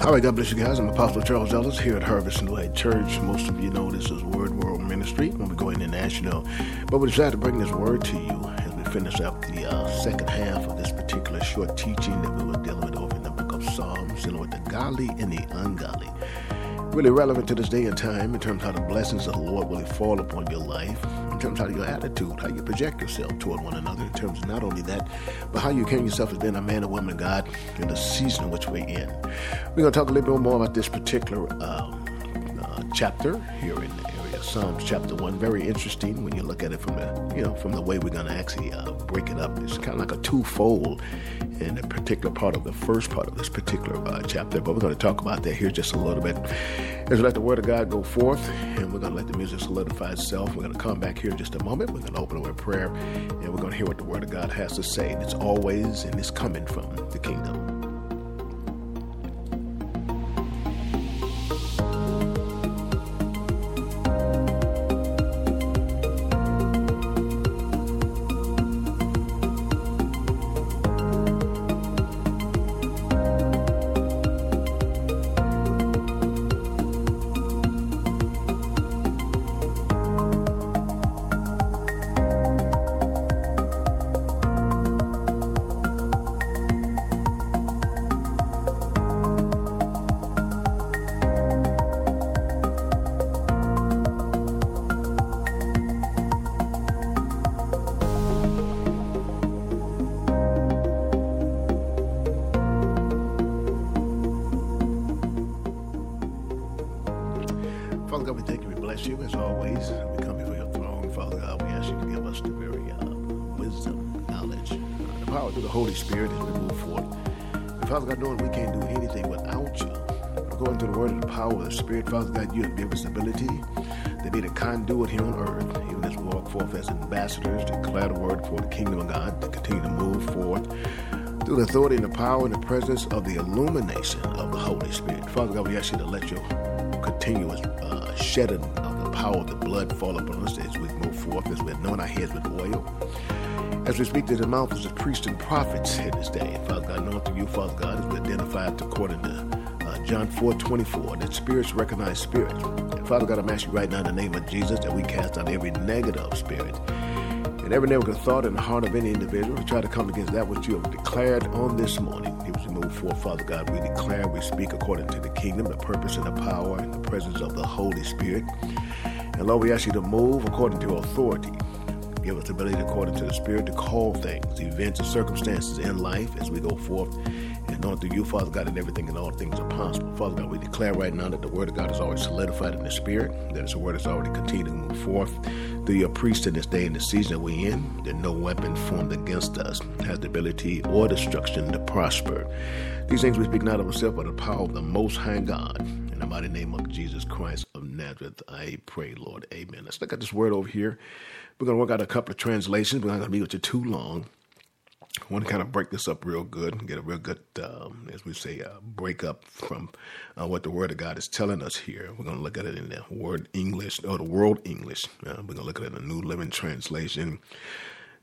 All right, God bless you guys. I'm Apostle Charles Ellis here at Harvest New Light Church. Most of you know this is Word World Ministry when we go international, but we decided to bring this word to you as we finish up the second half of this particular short teaching that we were dealing with over in the book of Psalms, dealing with the godly and the ungodly. Really relevant to this day and time in terms of how the blessings of the Lord really fall upon your life, in terms of how your attitude, how you project yourself toward one another, in terms of not only that, but how you carry yourself as being a man or woman of God in the season in which we're in. We're going to talk a little bit more about this particular chapter here in the area of Psalms chapter 1. Very interesting when you look at it from the, from the way we're going to actually break it up. It's kind of like a twofold in a particular part of the first part of this particular chapter, but we're going to talk about that here just a little bit. As we let the Word of God go forth, and we're going to let the music solidify itself. We're going to come back here in just a moment. We're going to open up with prayer, and we're going to hear what the Word of God has to say. It's always, and it's coming from the kingdom. Spirit, Father God, you have given us the ability to be the conduit here on earth, even as we walk forth as ambassadors to declare the word for the kingdom of God, to continue to move forth through the authority and the power and the presence of the illumination of the Holy Spirit. Father God, we ask you to let your continuous shedding of the power of the blood fall upon us as we move forth, as we anoint our heads with oil. As we speak to the mouths of priests and prophets in this day, Father God, anoint to you, Father God, as we identify according to John 4:24, that spirits recognize spirits. And Father God, I'm asking you right now in the name of Jesus that we cast out every negative spirit and every negative thought in the heart of any individual. We try to come against that which you have declared on this morning. As we move forward, Father God, we declare, we speak according to the kingdom, the purpose and the power and the presence of the Holy Spirit. And Lord, we ask you to move according to authority. Give us the ability according to the Spirit to call things, events, and circumstances in life as we go forth. And knowing through you, Father God, that everything and all things are possible. Father God, we declare right now that the Word of God is already solidified in the Spirit, that it's a word that's already continuing to move forth through your priest in this day and the season that we're in, that no weapon formed against us has the ability or destruction to prosper. These things we speak not of ourselves, but the power of the Most High God. In the mighty name of Jesus Christ of Nazareth, I pray, Lord. Amen. Let's look at this word over here. We're going to work out a couple of translations. We're not going to be with you too long. I want to kind of break this up real good and get a real good, as we say, break up from what the Word of God is telling us here. We're going to look at it in the Word English, or the World English. We're going to look at it in the New Living Translation,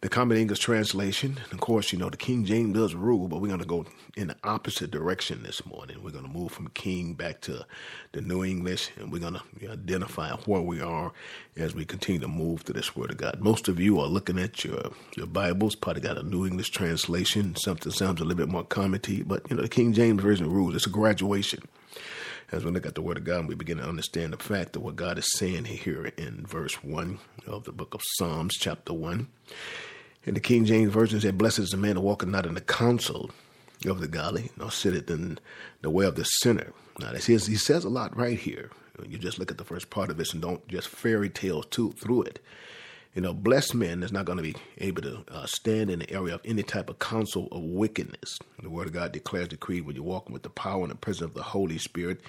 the Common English Translation. And of course, the King James does rule, but we're going to go in the opposite direction this morning. We're going to move from King back to the New English, and we're going to identify where we are as we continue to move through this Word of God. Most of you are looking at your Bibles, probably got a New English Translation, something sounds a little bit more comedy, but the King James Version rules. It's a graduation. As we look at the Word of God, we begin to understand the fact that what God is saying here in verse 1 of the book of Psalms, chapter 1. And the King James Version said, "Blessed is the man that walketh not in the counsel of the godly, nor sitteth in the way of the sinner." Now, he says a lot right here. You just look at the first part of this and don't just fairy tales through it. You know, blessed man is not going to be able to stand in the area of any type of counsel of wickedness. The Word of God declares the creed when you're walking with the power and the presence of the Holy Spirit,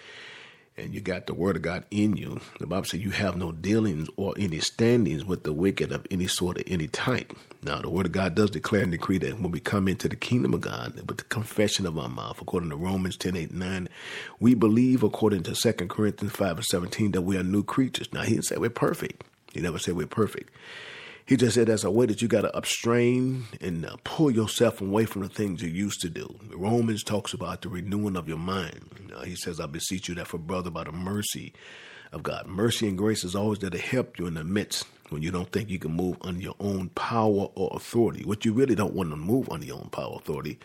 and you got the Word of God in you. The Bible says you have no dealings or any standings with the wicked of any sort or any type. Now, the Word of God does declare and decree that when we come into the kingdom of God with the confession of our mouth, according to Romans 10:8-9, we believe, according to 2 Corinthians 5:17, that we are new creatures. Now, he didn't say we're perfect. He never said we're perfect. He just said that's a way that you got to abstain and pull yourself away from the things you used to do. Romans talks about the renewing of your mind. He says, "I beseech you therefore, brother, by the mercy of God." Mercy and grace is always there to help you in the midst when you don't think you can move under your own power or authority. What you really don't want to move under your own power or authority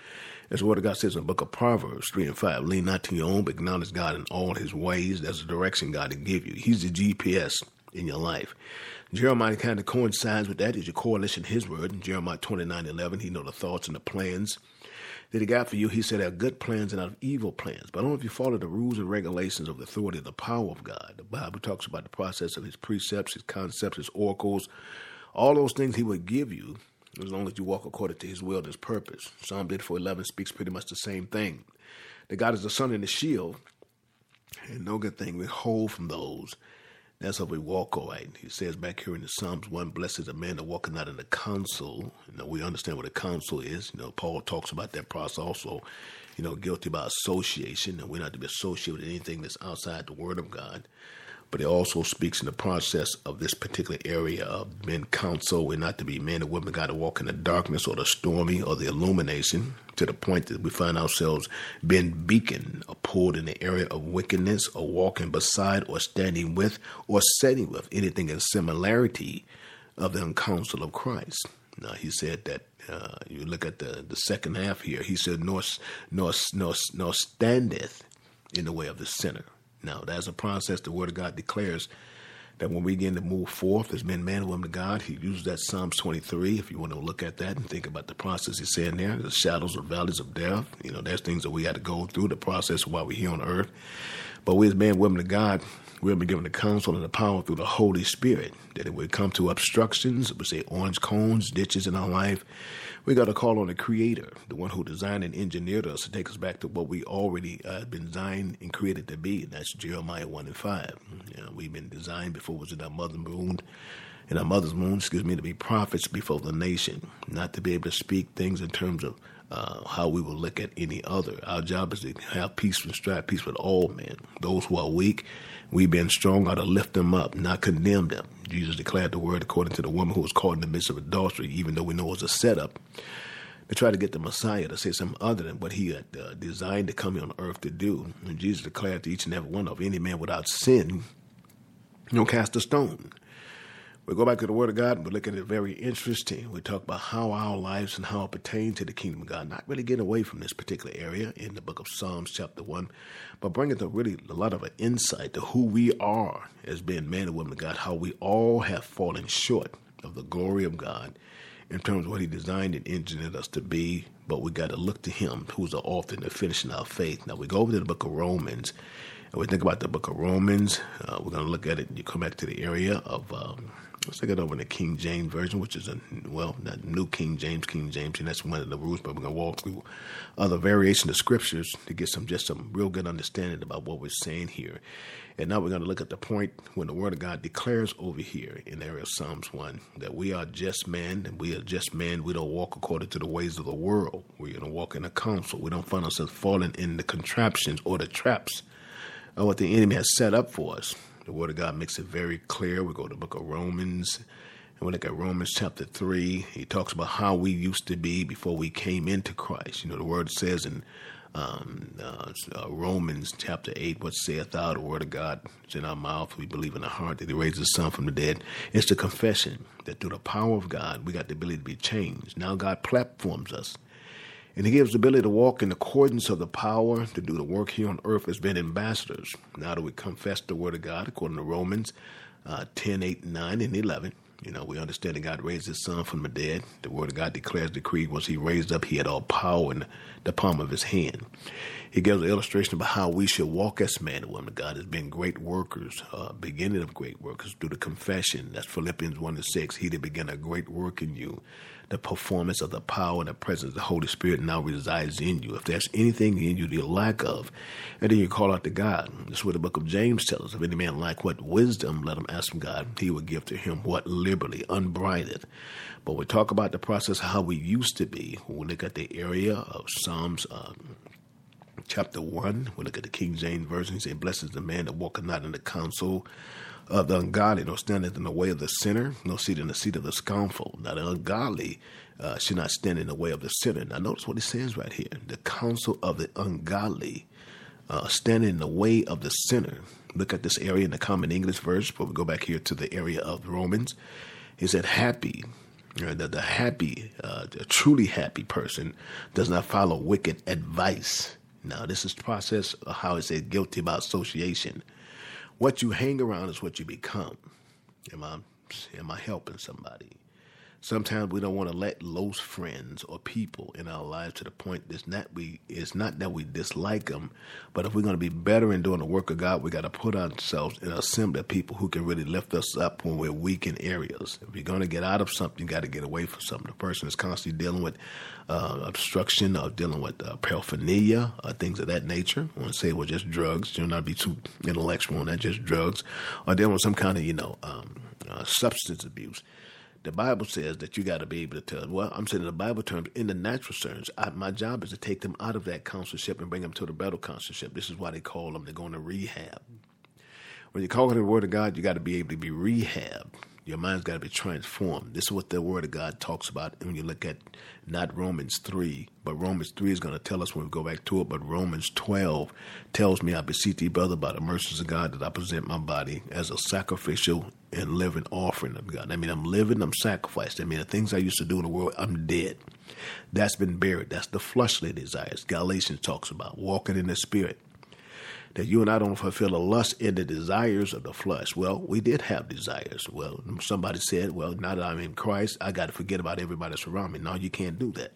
is the Word of God says in the book of Proverbs 3:5. "Lean not to your own, but acknowledge God in all his ways." That's the direction God will give you. He's the GPS in your life. Jeremiah kind of coincides with that. Is your correlation his word in Jeremiah 29:11. He know the thoughts and the plans that he got for you. He said there are good plans and out of evil plans. But only if you follow the rules and regulations of the authority and the power of God. The Bible talks about the process of his precepts, his concepts, his oracles, all those things he would give you as long as you walk according to his will and his purpose. Psalm 104:11 speaks pretty much the same thing. That God is the sun and the shield, and no good thing we hold from those. That's how we walk, all right. He says back here in the Psalms 1, "Blessed is a man that walketh not in the counsel." You know, we understand what a counsel is. You know, Paul talks about that process also, you know, guilty by association. And we're not to be associated with anything that's outside the Word of God. But it also speaks in the process of this particular area of men counsel. We're not to be men and women got to walk in the darkness or the stormy or the illumination to the point that we find ourselves being beacon or pulled in the area of wickedness or walking beside or standing with or setting with anything in similarity of the counsel of Christ. Now, he said that you look at the second half here. He said, nor standeth in the way of the sinner. Now, that's a process the Word of God declares that when we begin to move forth as men, man, and woman of God, he uses that Psalms 23, if you want to look at that and think about the process he's saying there, the shadows or valleys of death. You know, there's things that we got to go through the process while we're here on earth. But we as men, women of God, we'll be given the counsel and the power through the Holy Spirit, that it will come to obstructions, we say orange cones, ditches in our life. We got to call on the Creator, the one who designed and engineered us to take us back to what we already been designed and created to be. And that's Jeremiah 1:5. You know, we've been designed before it was in our mother's womb, to be prophets before the nation, not to be able to speak things in terms of how we will look at any other. Our job is to have peace and strive peace with all men. Those who are weak, we being strong are to lift them up, not condemn them. Jesus declared the word according to the woman who was caught in the midst of adultery, even though we know it was a setup to try to get the Messiah to say something other than what he had designed to come here on earth to do. And Jesus declared to each and every one of any man without sin, no cast a stone. We go back to the Word of God, and we look at it very interesting. We talk about how our lives and how it pertains to the kingdom of God, not really getting away from this particular area in the book of Psalms chapter 1, but bringing to really a lot of an insight to who we are as being men and women of God, how we all have fallen short of the glory of God in terms of what he designed and engineered us to be, but we got to look to him who's the author and the finisher of our faith. Now, we go over to the book of Romans, and we think about the book of Romans. We're going to look at it, and you come back to the area of... let's take it over in the King James Version, which is not New King James, and that's one of the rules, but we're going to walk through other variations of scriptures to get some real good understanding about what we're saying here. And now we're going to look at the point when the Word of God declares over here in the area of Psalms 1 that we are just men, and we are just men. We don't walk according to the ways of the world. We're going to walk in the counsel. We don't find ourselves falling in the contraptions or the traps of what the enemy has set up for us. The Word of God makes it very clear. We go to the book of Romans, and we look at Romans chapter 3. He talks about how we used to be before we came into Christ. You know, the Word says in Romans chapter 8, "What saith thou?" The Word of God is in our mouth. We believe in our heart that he raised his Son from the dead. It's the confession that through the power of God, we got the ability to be changed. Now God platforms us. And he gives the ability to walk in accordance of the power to do the work here on earth as being ambassadors. Now that we confess the Word of God, according to Romans 10:8, 9, and 11, You know, we understand that God raised his son from the dead. The word of God declares, decreed, once he raised up, he had all power in the palm of his hand. He gives an illustration about how we should walk as men and women of God as being great workers, beginning of great workers through the confession. That's Philippians 1:6. He that began a great work in you. The performance of the power and the presence of the Holy Spirit now resides in you. If there's anything in you that you lack of, and then you call out to God. That's what the book of James tells us. If any man lack what wisdom, let him ask from God. He will give to him what liberally, unbridled. But we talk about the process of how we used to be. We look at the area of Psalms chapter 1. We look at the King James Version. He said, blessed is the man that walketh not in the counsel of the ungodly, nor standeth in the way of the sinner, nor sit in the seat of the scornful. Now the ungodly should not stand in the way of the sinner. Now notice what he says right here. The counsel of the ungodly standing in the way of the sinner. Look at this area in the Common English verse, but we go back here to the area of Romans. He said happy, the happy, the truly happy person does not follow wicked advice. Now this is the process of how it says guilty by association. What you hang around is what you become. Am I helping somebody? Sometimes we don't want to let close friends or people in our lives to the point it's not that we dislike them, but if we're going to be better in doing the work of God, we got to put ourselves in an assembly of people who can really lift us up when we're weak in areas. If you're going to get out of something, you got to get away from something. The person is constantly dealing with obstruction or dealing with paraphernalia or things of that nature. I want to say, well, just drugs. Do not be too intellectual on that, just drugs. Or dealing with some kind of, substance abuse. The Bible says that you got to be able to tell, well, I'm saying in the Bible terms, in the natural terms, my job is to take them out of that counselorship and bring them to the better counselorship. This is why they call them, they're going to rehab. When you call it the Word of God, you got to be able to be rehabbed. Your mind's got to be transformed. This is what the Word of God talks about. And when you look at not Romans 3, but Romans 3 is going to tell us when we go back to it. But Romans 12 tells me, I beseech thee, brother, by the mercies of God, that I present my body as a sacrificial and living offering of God. I mean, I'm living, I'm sacrificed. I mean, the things I used to do in the world, I'm dead. That's been buried. That's the fleshly desires. Galatians talks about walking in the Spirit. That you and I don't fulfill the lust in the desires of the flesh. Well, we did have desires. Well, somebody said, well, now that I'm in Christ, I got to forget about everybody that's around me. No, you can't do that.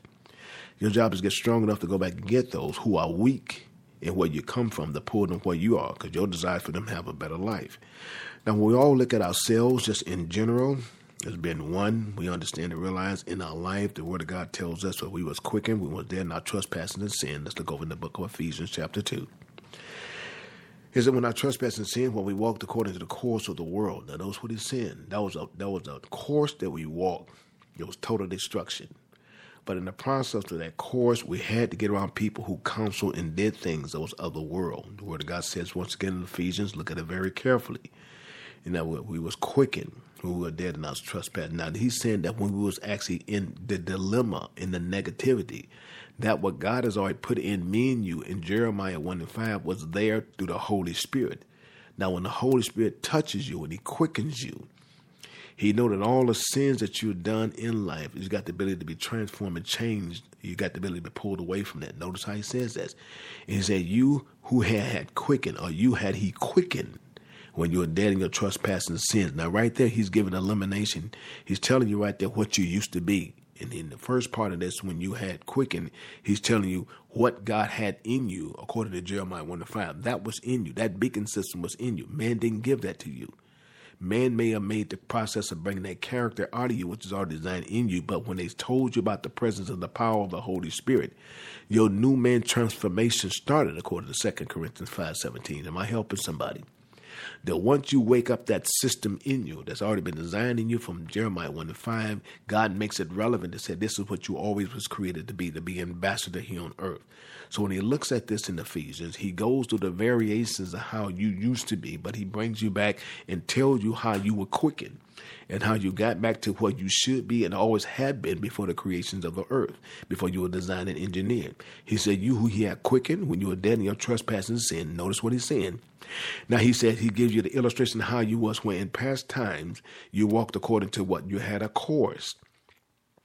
Your job is to get strong enough to go back and get those who are weak and where you come from, to pull them where you are, because your desire for them to have a better life. Now, when we all look at ourselves just in general, there's been one, we understand and realize in our life, the Word of God tells us that we was quickened, we was dead in our trespasses and sin. Let's look over in the book of Ephesians chapter 2. Is that when I trespass and sin, when we walked according to the course of the world? Now, those who did sin, that was a course that we walked. It was total destruction. But in the process of that course, we had to get around people who counseled and did things that was of the world. The Word of God says, once again in Ephesians, look at it very carefully. And that we was quickened when we were dead and I was trespassing. Now, he's saying that when we was actually in the dilemma, in the negativity, that what God has already put in me and you in Jeremiah 1:5 was there through the Holy Spirit. Now, when the Holy Spirit touches you and he quickens you, he knows that all the sins that you've done in life, you got the ability to be transformed and changed. You got the ability to be pulled away from that. Notice how he says that. And he said, you who had quickened, or you had he quickened when you were dead in your trespasses and sins. Now, right there, he's giving elimination. He's telling you right there what you used to be. And in the first part of this, when you had quickened, he's telling you what God had in you, according to Jeremiah 1:5. That was in you. That beacon system was in you. Man didn't give that to you. Man may have made the process of bringing that character out of you, which is already designed in you. But when they told you about the presence and the power of the Holy Spirit, your new man transformation started, according to 2 Corinthians 5:17. Am I helping somebody? That once you wake up that system in you that's already been designed in you from Jeremiah 1:5, God makes it relevant to say this is what you always was created to be ambassador here on earth. So when he looks at this in Ephesians, he goes through the variations of how you used to be, but he brings you back and tells you how you were quickened and how you got back to what you should be and always had been before the creations of the earth, before you were designed and engineered. He said, you who he had quickened when you were dead in your trespasses and sin. Notice what he's saying. Now, he said he gives you the illustration of how you was when in past times you walked according to what you had a course,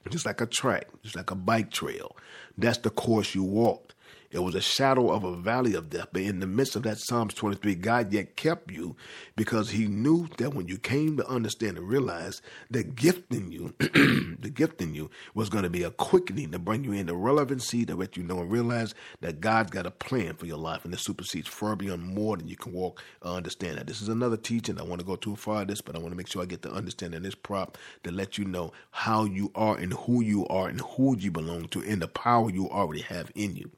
just like a track, just like a bike trail. That's the course you walked. It was a shadow of a valley of death. But in the midst of that Psalms 23, God yet kept you because he knew that when you came to understand and realize the gift in you, the gift in you was going to be a quickening to bring you into relevancy to let you know and realize that God's got a plan for your life and it supersedes far beyond more than you can walk or understand. That this is another teaching. I want to go too far this, but I want to make sure I get to understanding this prop to let you know how you are and who you belong to and the power you already have in you.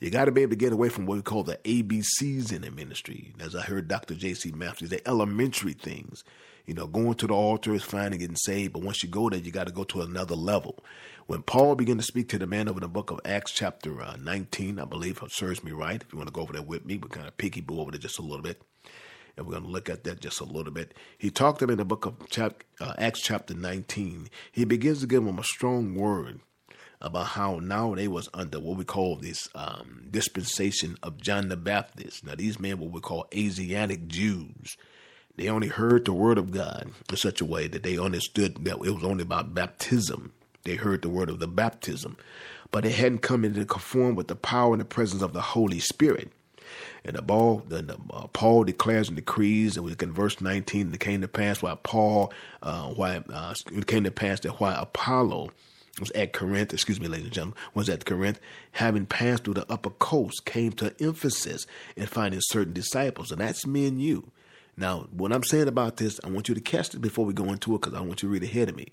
You got to be able to get away from what we call the ABCs in the ministry. As I heard Dr. J.C. Matthews, the elementary things, you know, going to the altar is fine and getting saved. But once you go there, you got to go to another level. When Paul began to speak to the man over the book of Acts chapter 19, I believe, if it serves me right. If you want to go over there with me, we're kind of peekaboo over there just a little bit. And we're going to look at that just a little bit. He talked to him in the book of Acts chapter 19. He begins to give him a strong word about how now they was under what we call this dispensation of John the Baptist. Now, these men were what we call Asiatic Jews. They only heard the word of God in such a way that they understood that it was only about baptism. They heard the word of the baptism, but they hadn't come into conform with the power and the presence of the Holy Spirit. And Paul declares and decrees, and we look in verse 19, and it came to pass why Apollo was at Corinth, ladies and gentlemen, was at Corinth, having passed through the upper coast, came to Ephesus and finding certain disciples. And that's me and you. Now, what I'm saying about this, I want you to catch it before we go into it because I want you to read ahead of me.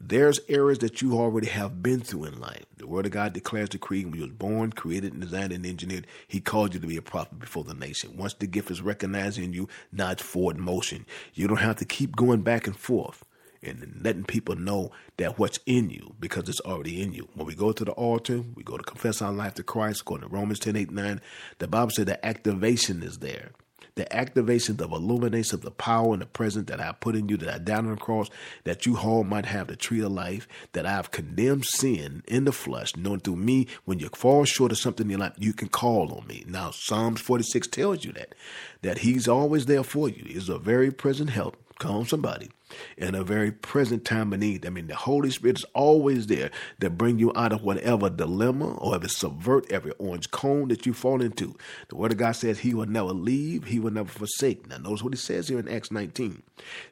There's areas that you already have been through in life. The Word of God declares the creed when you was born, created, and designed and engineered. He called you to be a prophet before the nation. Once the gift is recognized in you, now it's forward motion. You don't have to keep going back and forth and letting people know that what's in you because it's already in you. When we go to the altar, we go to confess our life to Christ. According to Romans 10:8-9, the Bible said the activation is there. The activation of illumination of the power and the presence that I put in you, that I died on the cross, that you all might have the tree of life, that I've condemned sin in the flesh, knowing through me, when you fall short of something in your life, you can call on me. Now, Psalms 46 tells you that he's always there for you. He's a very present help. Come on, somebody. In a very present time of need. I mean, the Holy Spirit is always there to bring you out of whatever dilemma or ever subvert every orange cone that you fall into. The Word of God says he will never leave. He will never forsake. Now, notice what he says here in Acts 19.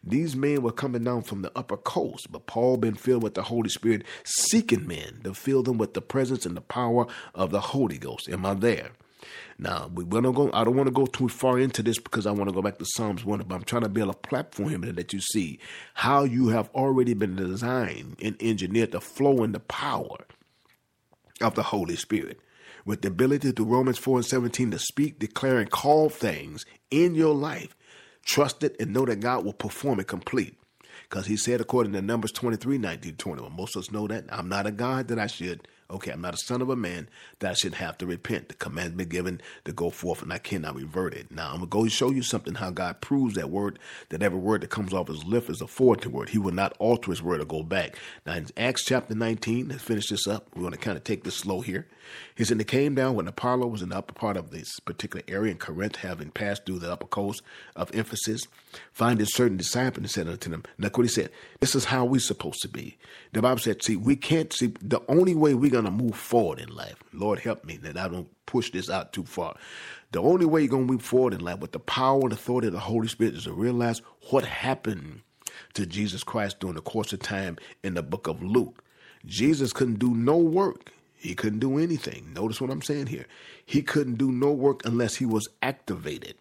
These men were coming down from the upper coast, but Paul been filled with the Holy Spirit, seeking men to fill them with the presence and the power of the Holy Ghost. Am I there? Now, I don't want to go too far into this because I want to go back to Psalms 1, but I'm trying to build a platform to let you see how you have already been designed and engineered to flow in the power of the Holy Spirit with the ability through Romans 4:17 to speak, declare, and call things in your life. Trust it and know that God will perform it complete. Because he said, according to Numbers 23:19-21, most of us know that I'm not a God that I should. Okay, I'm not a son of a man that I should have to repent. The commandment been given to go forth, and I cannot revert it. Now, I'm going to show you something, how God proves that word, that every word that comes off his lips is a forward word. He will not alter his word or go back. Now, in Acts chapter 19, let's finish this up. We're going to kind of take this slow here. He said, it came down when Apollo was in the upper part of this particular area in Corinth, having passed through the upper coast of Ephesus, finding certain disciples and said unto them, look what he said, this is how we're supposed to be. The Bible said, the only way we're going to move forward in life, Lord help me that I don't push this out too far. The only way you're going to move forward in life with the power and authority of the Holy Spirit is to realize what happened to Jesus Christ during the course of time in the book of Luke. Jesus couldn't do no work. He couldn't do anything. Notice what I'm saying here. He couldn't do no work unless he was activated.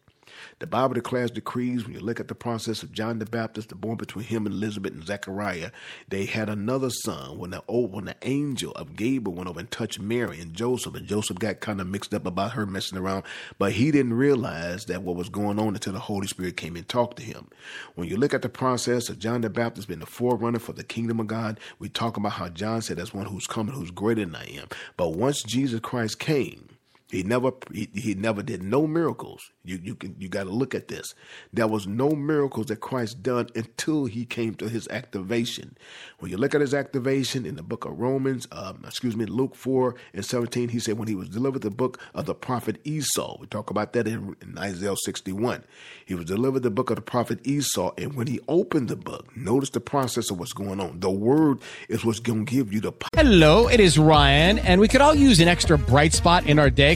The Bible declares decrees. When you look at the process of John the Baptist, the born between him and Elizabeth and Zechariah, they had another son when the angel of Gabriel went over and touched Mary and Joseph got kind of mixed up about her messing around, but he didn't realize that what was going on until the Holy Spirit came and talked to him. When you look at the process of John the Baptist being the forerunner for the kingdom of God, we talk about how John said, that's one who's coming, who's greater than I am. But once Jesus Christ came, He never did no miracles. You got to look at this. There was no miracles that Christ done until he came to his activation. When you look at his activation in the book of Romans, Luke 4:17, he said when he was delivered the book of the prophet Esau. We talk about that in Isaiah 61. He was delivered the book of the prophet Esau, and when he opened the book, notice the process of what's going on. The word is what's going to give you the power. Hello, it is Ryan, and we could all use an extra bright spot in our day,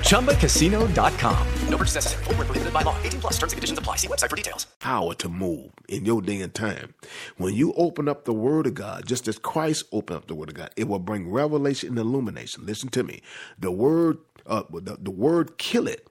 Chumbacasino.com. No purchase necessary. Void where prohibited by law. 18+. Terms and conditions apply. See website for details. Power to move in your day and time. When you open up the Word of God, just as Christ opened up the Word of God, it will bring revelation and illumination. Listen to me. The Word kill it.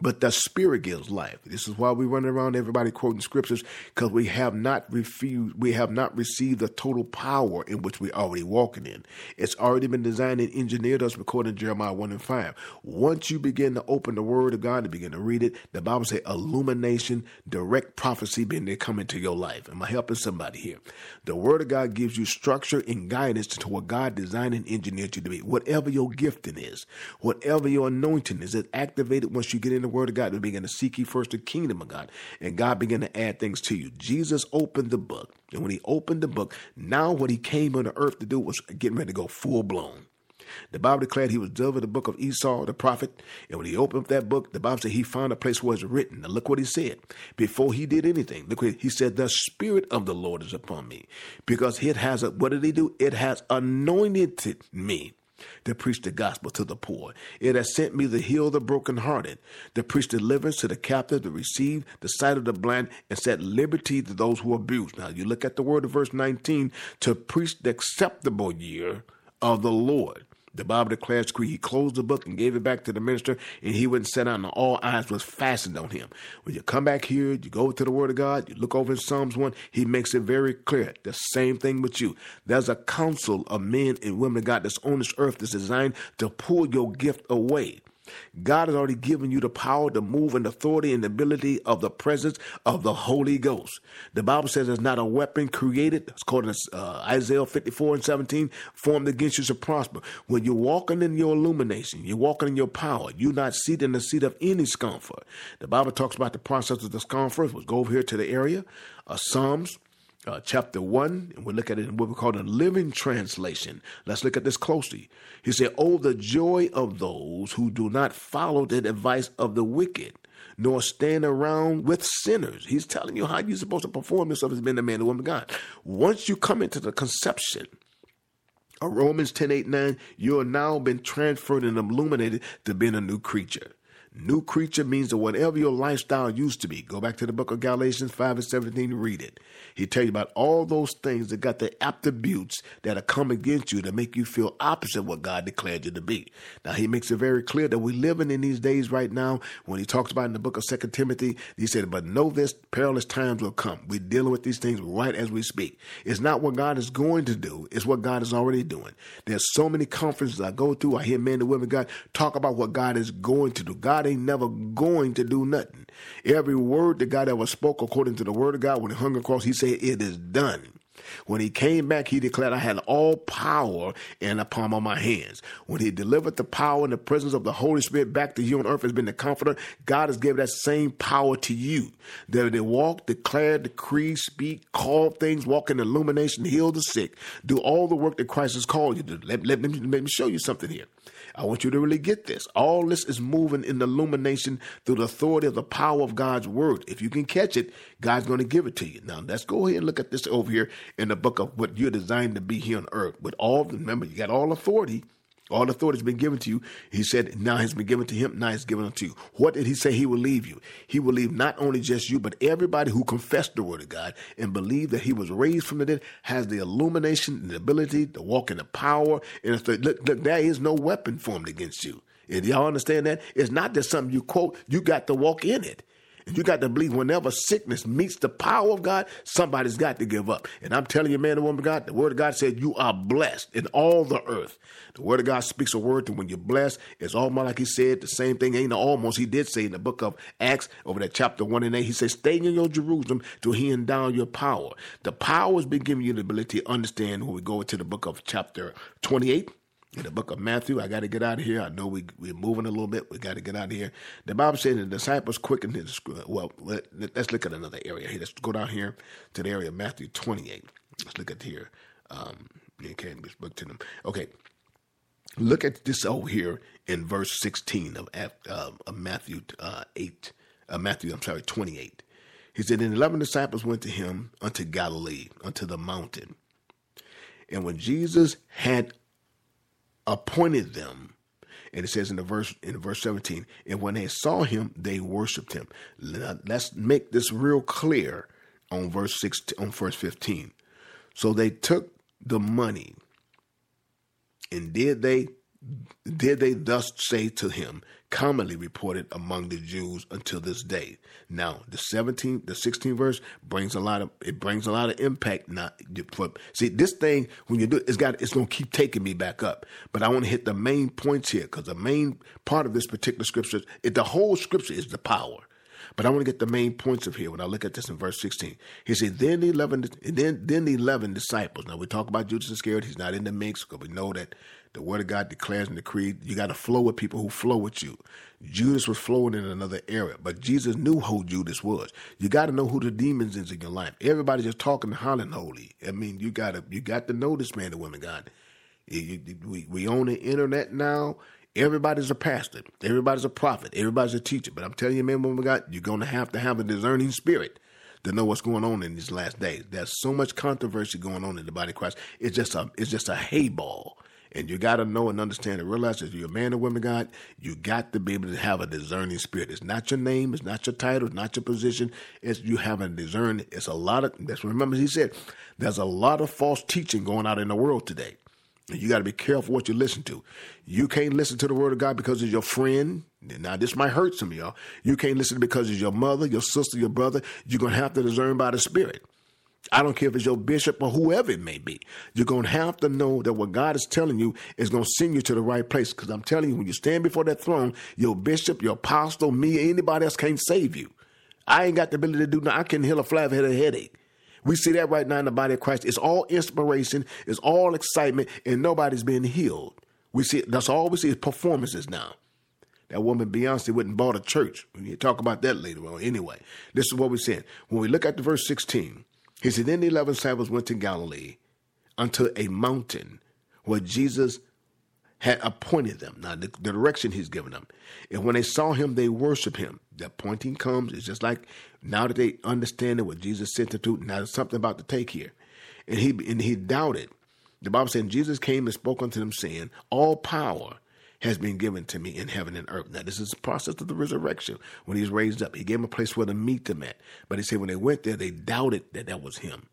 But the Spirit gives life. This is why we run around everybody quoting scriptures, because we have not received the total power in which we're already walking in. It's already been designed and engineered us according to Jeremiah 1:5. Once you begin to open the Word of God and begin to read it, the Bible says illumination, direct prophecy being coming to your life. Am I helping somebody here? The Word of God gives you structure and guidance to what God designed and engineered you to be. Whatever your gifting is, whatever your anointing is, it's activated once you get into Word of God. We begin to seek ye first the kingdom of God, and God began to add things to you. Jesus opened the book, and when he opened the book, now what he came on the earth to do was getting ready to go full blown. The Bible declared he was delivered the book of Esau, the prophet, and when he opened up that book, the Bible said he found a place where it's written. Now look what he said. Before he did anything, look what he said, the Spirit of the Lord is upon me, because it has, what did he do? It has anointed me to preach the gospel to the poor. It has sent me to heal the brokenhearted, to preach deliverance to the captive, to receive the sight of the blind, and set liberty to those who are abused. Now you look at the word of verse 19, to preach the acceptable year of the Lord. The Bible declares he closed the book and gave it back to the minister, and he wouldn't sit down, and all eyes was fastened on him. When you come back here, you go to the Word of God, you look over in Psalms 1, he makes it very clear. The same thing with you. There's a council of men and women of God that's on this earth that's designed to pull your gift away. God has already given you the power to move in authority and ability of the presence of the Holy Ghost. The Bible says there's not a weapon created, according to Isaiah 54:17, formed against you to prosper. When you're walking in your illumination, you're walking in your power, you're not seated in the seat of any discomfort. The Bible talks about the process of discomfort. Let's go over here to the area of Psalms. Chapter 1, and we look at it in what we call the Living Translation. Let's look at this closely. He said, "Oh, the joy of those who do not follow the advice of the wicked, nor stand around with sinners." He's telling you how you're supposed to perform yourself as being a man and woman of God. Once you come into the conception of Romans 10:8-9, you are now been transferred and illuminated to being a new creature. New creature means that whatever your lifestyle used to be, go back to the book of Galatians 5:17, read it. He tells you about all those things that got the attributes that are come against you to make you feel opposite of what God declared you to be. Now, he makes it very clear that we're living in these days right now. When he talks about in the book of 2 Timothy, he said, "But know this, perilous times will come." We're dealing with these things right as we speak. It's not what God is going to do. It's what God is already doing. There's so many conferences I go through. I hear men and women of God talk about what God is going to do. God ain't never going to do nothing. Every word that God ever spoke according to the Word of God, when he hung across, he said, "It is done." When he came back, he declared, "I had all power in the palm of my hands." When he delivered the power and the presence of the Holy Spirit back to you on earth as being the comforter, God has given that same power to you. They walk, declare, decree, speak, call things, walk in illumination, heal the sick, do all the work that Christ has called you to. Let me show you something here. I want you to really get this. All this is moving in the illumination through the authority of the power of God's word. If you can catch it, God's going to give it to you. Now, let's go ahead and look at this over here in the book of what you're designed to be here on earth. But all, remember, you got all authority. All authority has been given to you. He said, now it's been given to him, now it's given unto you. What did he say he will leave you? He will leave not only just you, but everybody who confessed the word of God and believed that he was raised from the dead has the illumination and the ability to walk in the power. And look, there is no weapon formed against you. And y'all understand that? It's not just something you quote. You got to walk in it. And you got to believe whenever sickness meets the power of God, somebody's got to give up. And I'm telling you, man and woman of God, the word of God said you are blessed in all the earth. The word of God speaks a word to when you're blessed. It's almost like he said the same thing. Ain't almost. He did say in the book of Acts over that chapter 1 and 8, he said, stay in your Jerusalem till he endow your power. The power has been given you the ability to understand when we go into the book of chapter 28. In the book of Matthew, I got to get out of here. I know we're moving a little bit. We got to get out of here. The Bible says the disciples quickened his. Well, let's look at another area here. Let's go down here to the area of Matthew 28. Let's look at here. You can't just look to them. Okay. Look at this over here in verse 16 of Matthew 8. Matthew, I'm sorry, 28. He said, and 11 disciples went to him unto Galilee, unto the mountain. And when Jesus had appointed them, and it says in verse 17, and when they saw him, they worshipped him. Let's make this real clear on verse 15. So they took the money, and did they thus say to him, commonly reported among the Jews until this day. Now the 16th verse brings a lot of impact. See this thing when you do it, it's gonna keep taking me back up. But I want to hit the main points here because the main part of this particular scripture, the whole scripture is the power. But I want to get the main points of here when I look at this in verse 16. He said, then the 11 disciples. Now we talk about Judas Iscariot. He's not in the mix because we know that the word of God declares in the creed, you got to flow with people who flow with you. Judas was flowing in another area, but Jesus knew who Judas was. You got to know who the demons is in your life. Everybody's just talking and hollering holy. I mean, you got to know this man and woman, God. We own the internet now. Everybody's a pastor. Everybody's a prophet. Everybody's a teacher. But I'm telling you, man, woman, God, you're going to have a discerning spirit to know what's going on in these last days. There's so much controversy going on in the body of Christ. It's just a hay ball. And you got to know and understand and realize that if you're a man or woman of God, you got to be able to have a discerning spirit. It's not your name. It's not your title. It's not your position. It's you having discerned. It's a lot of, that's what, remember he said, there's a lot of false teaching going out in the world today. You got to be careful what you listen to. You can't listen to the word of God because it's your friend. Now, this might hurt some of y'all. You can't listen because it's your mother, your sister, your brother. You're going to have to discern by the spirit. I don't care if it's your bishop or whoever it may be. You're going to have to know that what God is telling you is going to send you to the right place. Because I'm telling you, when you stand before that throne, your bishop, your apostle, me, anybody else can't save you. I ain't got the ability to do that. I can heal a flat-headed headache. We see that right now in the body of Christ. It's all inspiration. It's all excitement. And nobody's being healed. That's all we see is performances now. That woman, Beyonce, went and bought a church. We'll talk about that later on. Anyway, this is what we're saying. When we look at the verse 16, he said, then the 11 disciples went to Galilee unto a mountain where Jesus had appointed them. Now, the direction he's given them. And when they saw him, they worship him. That pointing comes. It's just like now that they understand what Jesus sent them to. Now, there's something about to take here. And he doubted. The Bible said, Jesus came and spoke unto them, saying, all power has been given to me in heaven and earth. Now, this is the process of the resurrection. When he's raised up, he gave them a place where to meet them at. But he said when they went there, they doubted that was him.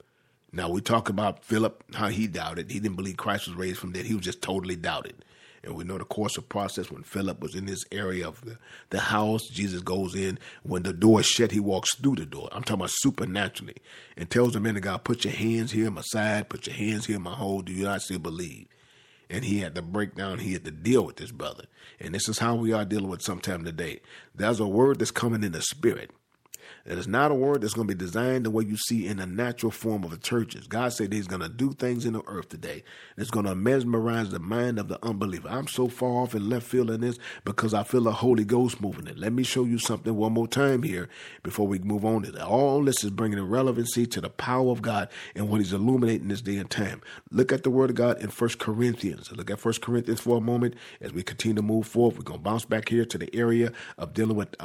Now, we talk about Philip, how he doubted. He didn't believe Christ was raised from the dead. He was just totally doubted. And we know the course of process when Philip was in this area of the house, Jesus goes in. When the door is shut, he walks through the door. I'm talking about supernaturally. And tells the man of God, put your hands here in my side, put your hands here in my hole. Do you not still believe? And he had to break down. He had to deal with this brother. And this is how we are dealing with sometime today. There's a word that's coming in the spirit. It is not a word that's going to be designed the way you see in the natural form of the churches. God said he's going to do things in the earth today. It's going to mesmerize the mind of the unbeliever. I'm so far off in left field in this because I feel the Holy Ghost moving it. Let me show you something one more time here before we move on to that. All this is bringing a relevancy to the power of God and what he's illuminating this day and time. Look at the word of God in 1 Corinthians. Look at 1 Corinthians for a moment as we continue to move forward. We're going to bounce back here to the area of dealing with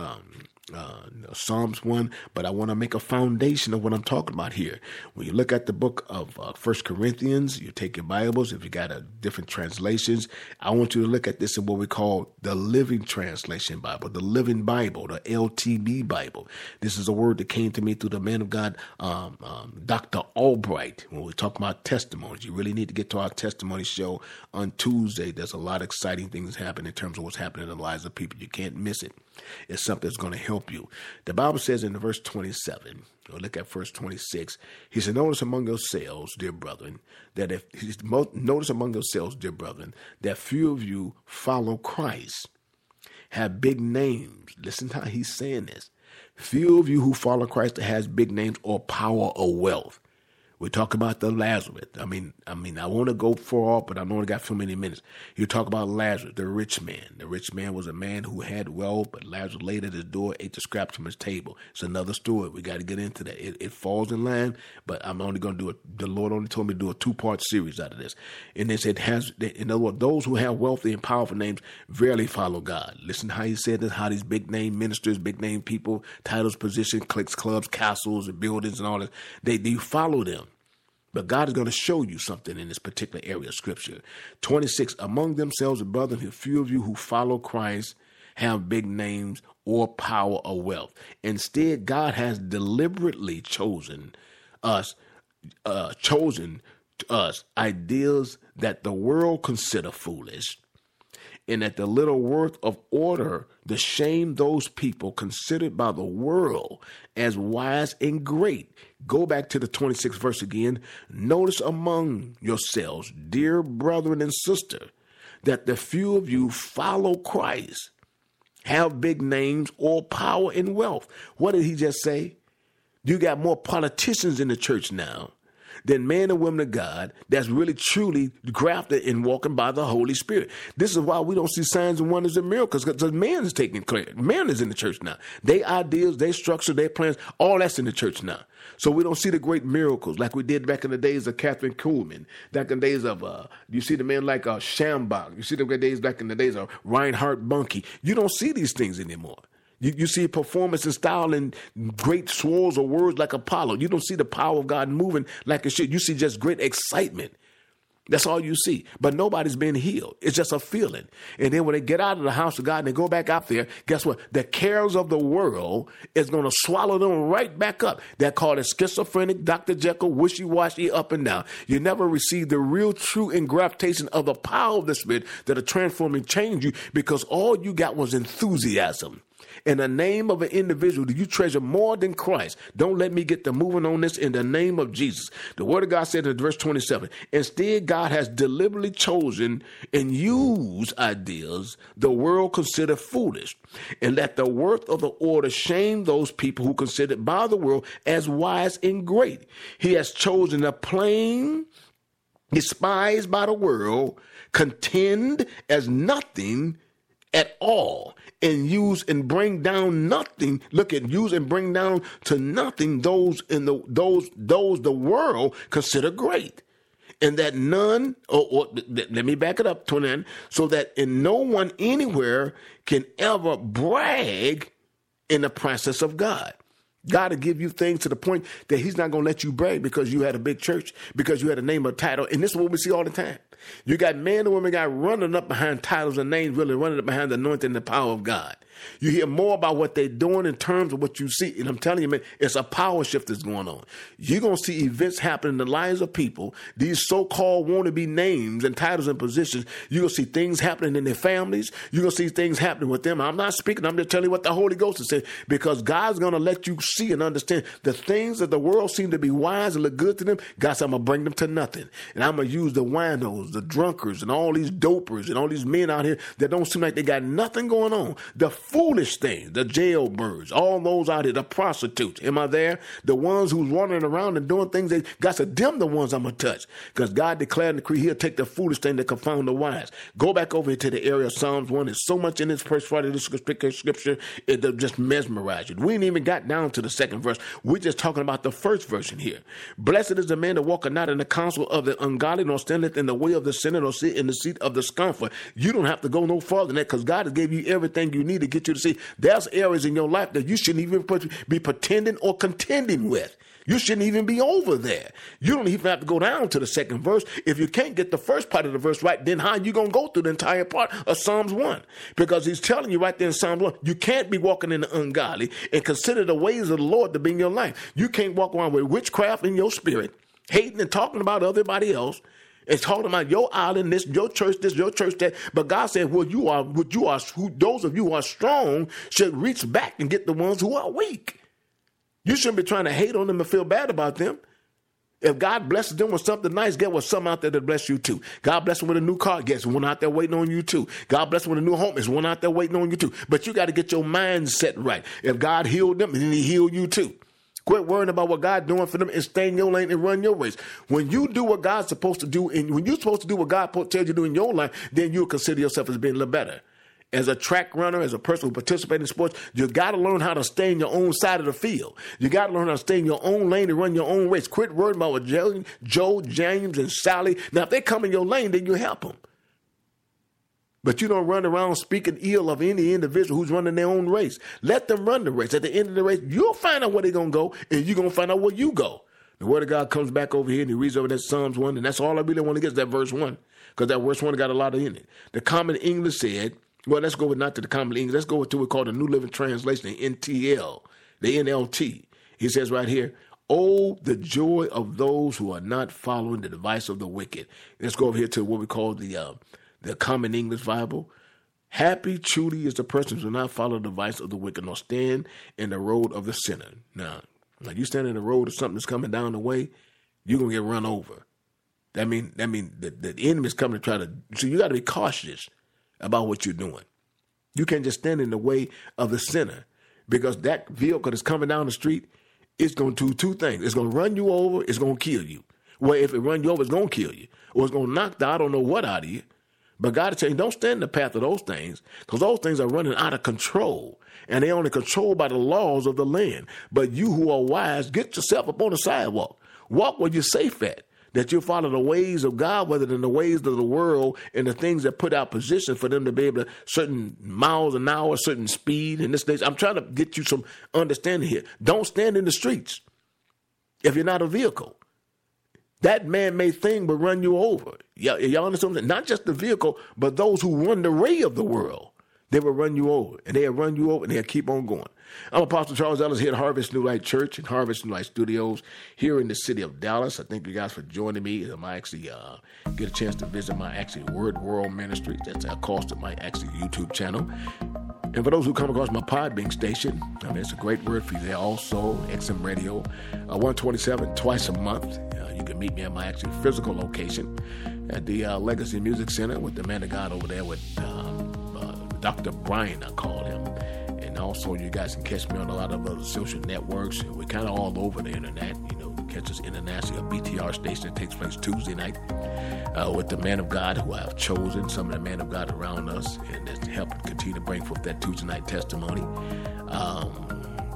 Psalms 1, but I want to make a foundation of what I'm talking about here. When you look at the book of 1 Corinthians, you take your Bibles, if you got different translations, I want you to look at this in what we call the Living Translation Bible, the Living Bible, the LTB Bible. This is a word that came to me through the man of God, Dr. Albright. When we talk about testimonies, you really need to get to our testimony show on Tuesday. There's a lot of exciting things happening in terms of what's happening in the lives of people. You can't miss it. It's something that's going to help you. The Bible says in verse 27, or look at verse 26, he said, notice among yourselves, dear brethren, that few of you follow Christ, have big names. Listen to how he's saying this. Few of you who follow Christ that has big names or power or wealth. We talk about the Lazarus. I mean, I want to go far off, but I've only got so many minutes. You talk about Lazarus, the rich man. The rich man was a man who had wealth, but Lazarus laid at his door, ate the scraps from his table. It's another story. We got to get into that. It falls in line, but I'm only going to do it. The Lord only told me to do a 2-part series out of this. And it said, in other words, those who have wealthy and powerful names rarely follow God. Listen to how he said this, how these big name ministers, big name people, titles, positions, cliques, clubs, castles, and buildings and all that, they follow them. But God is going to show you something in this particular area of Scripture. 26, among themselves, brethren, a few of you who follow Christ have big names or power or wealth. Instead, God has deliberately chosen us ideals that the world consider foolish, and that the little worth of order, the shame those people considered by the world as wise and great. Go back to the 26th verse again. Notice among yourselves, dear brethren and sister, that the few of you follow Christ, have big names or power and wealth. What did he just say? You got more politicians in the church now than men and women of God that's really truly grafted and walking by the Holy Spirit. This is why we don't see signs and wonders and miracles, because man is taking care. Man is in the church now. Their ideas, their structure, their plans, all that's in the church now. So we don't see the great miracles like we did back in the days of Catherine Kuhlman, back in the days of, you see the men like Shambach, you see the great days back in the days of Reinhard Bonnke. You don't see these things anymore. You see performance and style and great swirls or words like Apollo. You don't see the power of God moving like it should. You see just great excitement. That's all you see. But nobody's being healed. It's just a feeling. And then when they get out of the house of God and they go back out there, guess what? The cares of the world is going to swallow them right back up. They're called a schizophrenic, Dr. Jekyll, wishy-washy, up and down. You never receive the real, true engraftation of the power of the Spirit that'll transform and change you, because all you got was enthusiasm. In the name of an individual that you treasure more than Christ. Don't let me get to moving on this in the name of Jesus. The word of God said in verse 27, instead, God has deliberately chosen and used ideas the world considered foolish, and let the worth of the order shame those people who considered by the world as wise and great. He has chosen a plain, despised by the world, contend as nothing at all, and use and bring down to nothing those the world consider great. And that none, let me back it up, 29, so that in no one anywhere can ever brag in the process of God. God will give you things to the point that he's not going to let you brag because you had a big church, because you had a name or title. And this is what we see all the time. You got men and women got running up behind titles and names, really running up behind the anointing and the power of God. You hear more about what they're doing in terms of what you see. And I'm telling you, man, it's a power shift that's going on. You're going to see events happen in the lives of people. These so-called wannabe names and titles and positions, you're going to see things happening in their families. You're going to see things happening with them. I'm not speaking. I'm just telling you what the Holy Ghost is saying, because God's going to let you see and understand the things that the world seem to be wise and look good to them. God said, I'm going to bring them to nothing. And I'm going to use the winos, the drunkards, and all these dopers, and all these men out here that don't seem like they got nothing going on. The foolish things, the jailbirds, all those out here, the prostitutes. Am I there? The ones who's wandering around and doing things. God said, them the ones I'm going to touch. Because God declared in the creed, he'll take the foolish thing to confound the wise. Go back over here to the area of Psalms 1. There's so much in this first part of this scripture, it'll just mesmerize you. We ain't even got down to the second verse. We're just talking about the first verse in here. Blessed is the man that walketh not in the counsel of the ungodly, nor standeth in the way of the sinner, nor sit in the seat of the scomfort. You don't have to go no farther than that, because God has gave you everything you need to get you to see. There's areas in your life that you shouldn't even be pretending or contending with. You shouldn't even be over there. You don't even have to go down to the second verse. If you can't get the first part of the verse right, then how are you going to go through the entire part of Psalms 1? Because he's telling you right there in Psalms 1, you can't be walking in the ungodly and consider the ways of the Lord to be in your life. You can't walk around with witchcraft in your spirit, hating and talking about everybody else. It's talking about your island, this, your church, that. But God said, well, those of you who are strong should reach back and get the ones who are weak. You shouldn't be trying to hate on them and feel bad about them. If God blesses them with something nice, get with some out there that bless you too. God bless them with a new car, guess one out there waiting on you too. God bless them with a new home, there's one out there waiting on you too. But you got to get your mindset right. If God healed them, then he healed you too. Quit worrying about what God's doing for them and stay in your lane and run your race. When you do what God's supposed to do, and when you're supposed to do what God tells you to do in your life, then you'll consider yourself as being a little better. As a track runner, as a person who participates in sports, you got to learn how to stay in your own side of the field. You got to learn how to stay in your own lane and run your own race. Quit worrying about what Joe, James, and Sally. Now, if they come in your lane, then you help them. But you don't run around speaking ill of any individual who's running their own race. Let them run the race. At the end of the race, you'll find out where they're going to go, and you're going to find out where you go. The Word of God comes back over here, and he reads over that Psalms 1, and that's all I really want to get is that verse 1, because that verse 1 got a lot in it. The Common English said, well, let's go with not to the Common English. Let's go with what we call the New Living Translation, the NTL, the NLT. He says right here, oh, the joy of those who are not following the device of the wicked. Let's go over here to what we call the Common English Bible. Happy truly is the person who does not follow the device of the wicked, nor stand in the road of the sinner. Now, like you stand in the road of something that's coming down the way, you're going to get run over. That means the enemy is coming to try to, so you got to be cautious about what you're doing. You can't just stand in the way of the sinner, because that vehicle that's coming down the street, it's going to do two things. It's going to run you over, it's going to kill you. Well, if it runs you over, it's going to kill you. Or it's going to knock the I don't know what out of you. But God is saying, don't stand in the path of those things, because those things are running out of control, and they're only controlled by the laws of the land. But you who are wise, get yourself up on the sidewalk. Walk where you're safe at, that you follow the ways of God rather than the ways of the world and the things that put out position for them to be able to certain miles an hour, certain speed, and this. I'm trying to get you some understanding here. Don't stand in the streets if you're not a vehicle. That man-made thing will run you over. Y'all understand that? Not just the vehicle, but those who run the ray of the world. They will run you over, and they'll run you over, and they'll keep on going. I'm Apostle Charles Ellis here at Harvest New Light Church and Harvest New Light Studios here in the city of Dallas. I thank you guys for joining me. I actually get a chance to visit my Word World Ministry. That's a cost of my YouTube channel. And for those who come across my Podbean station, it's a great word for you there. Also, XM Radio, 127 twice a month. You can meet me at my physical location at the Legacy Music Center with the man of God over there with Dr. Brian, I call him. And also, you guys can catch me on a lot of other social networks. We're kind of all over the internet. You catch us internationally. A BTR station that takes place Tuesday night with the man of God who I've chosen, some of the man of God around us, and that's helping continue to bring forth that Tuesday night testimony.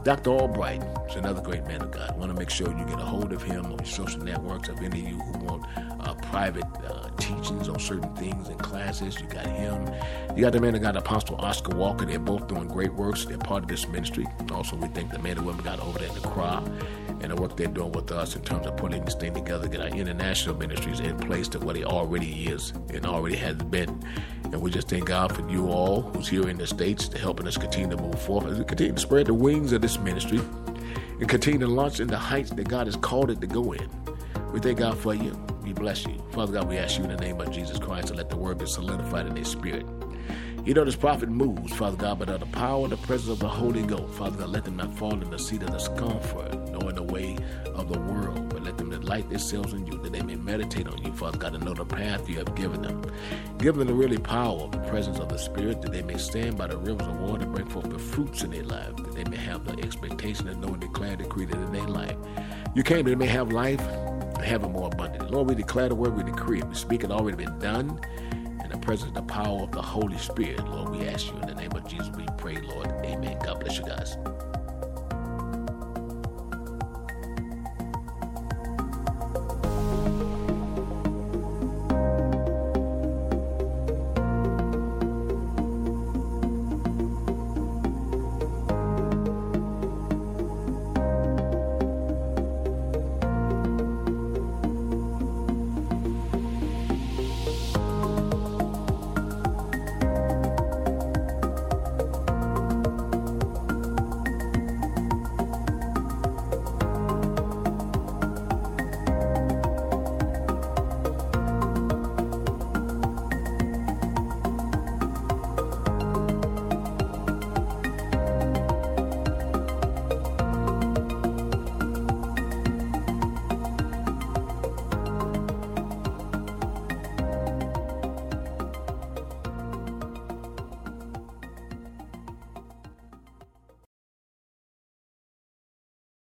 Dr. Albright is another great man of God. I want to make sure you get a hold of him on your social networks. If any of you who want private teachings on certain things and classes, you got him. You got the man of God, Apostle Oscar Walker. They're both doing great works. They're part of this ministry. Also, we thank the man and women got over there in the crowd and the work they're doing with us in terms of putting this thing together, get our international ministries in place to what it already is and already has been. And we just thank God for you all who's here in the States to helping us continue to move forward, as we continue to spread the wings of this ministry and continue to launch in the heights that God has called it to go in. We thank God for you. We bless you. Father God, we ask you in the name of Jesus Christ to let the word be solidified in their spirit. This prophet moves, Father God, but under the power and the presence of the Holy Ghost. Father God, let them not fall in the seat of discomfort, nor in the way of the world, but let them delight themselves in you. that they may meditate on you, Father God, and know the path you have given them. Give them the really power of the presence of the Spirit, that they may stand by the rivers of water and bring forth the fruits in their life, that they may have the expectation and know and declare the creed in their life. You came that they may have life and have it more abundantly. Lord, we declare the word, we decree it. We speak it already been done. In the presence of the power of the Holy Spirit, Lord, we ask you in the name of Jesus, we pray, Lord. Amen. God bless you guys.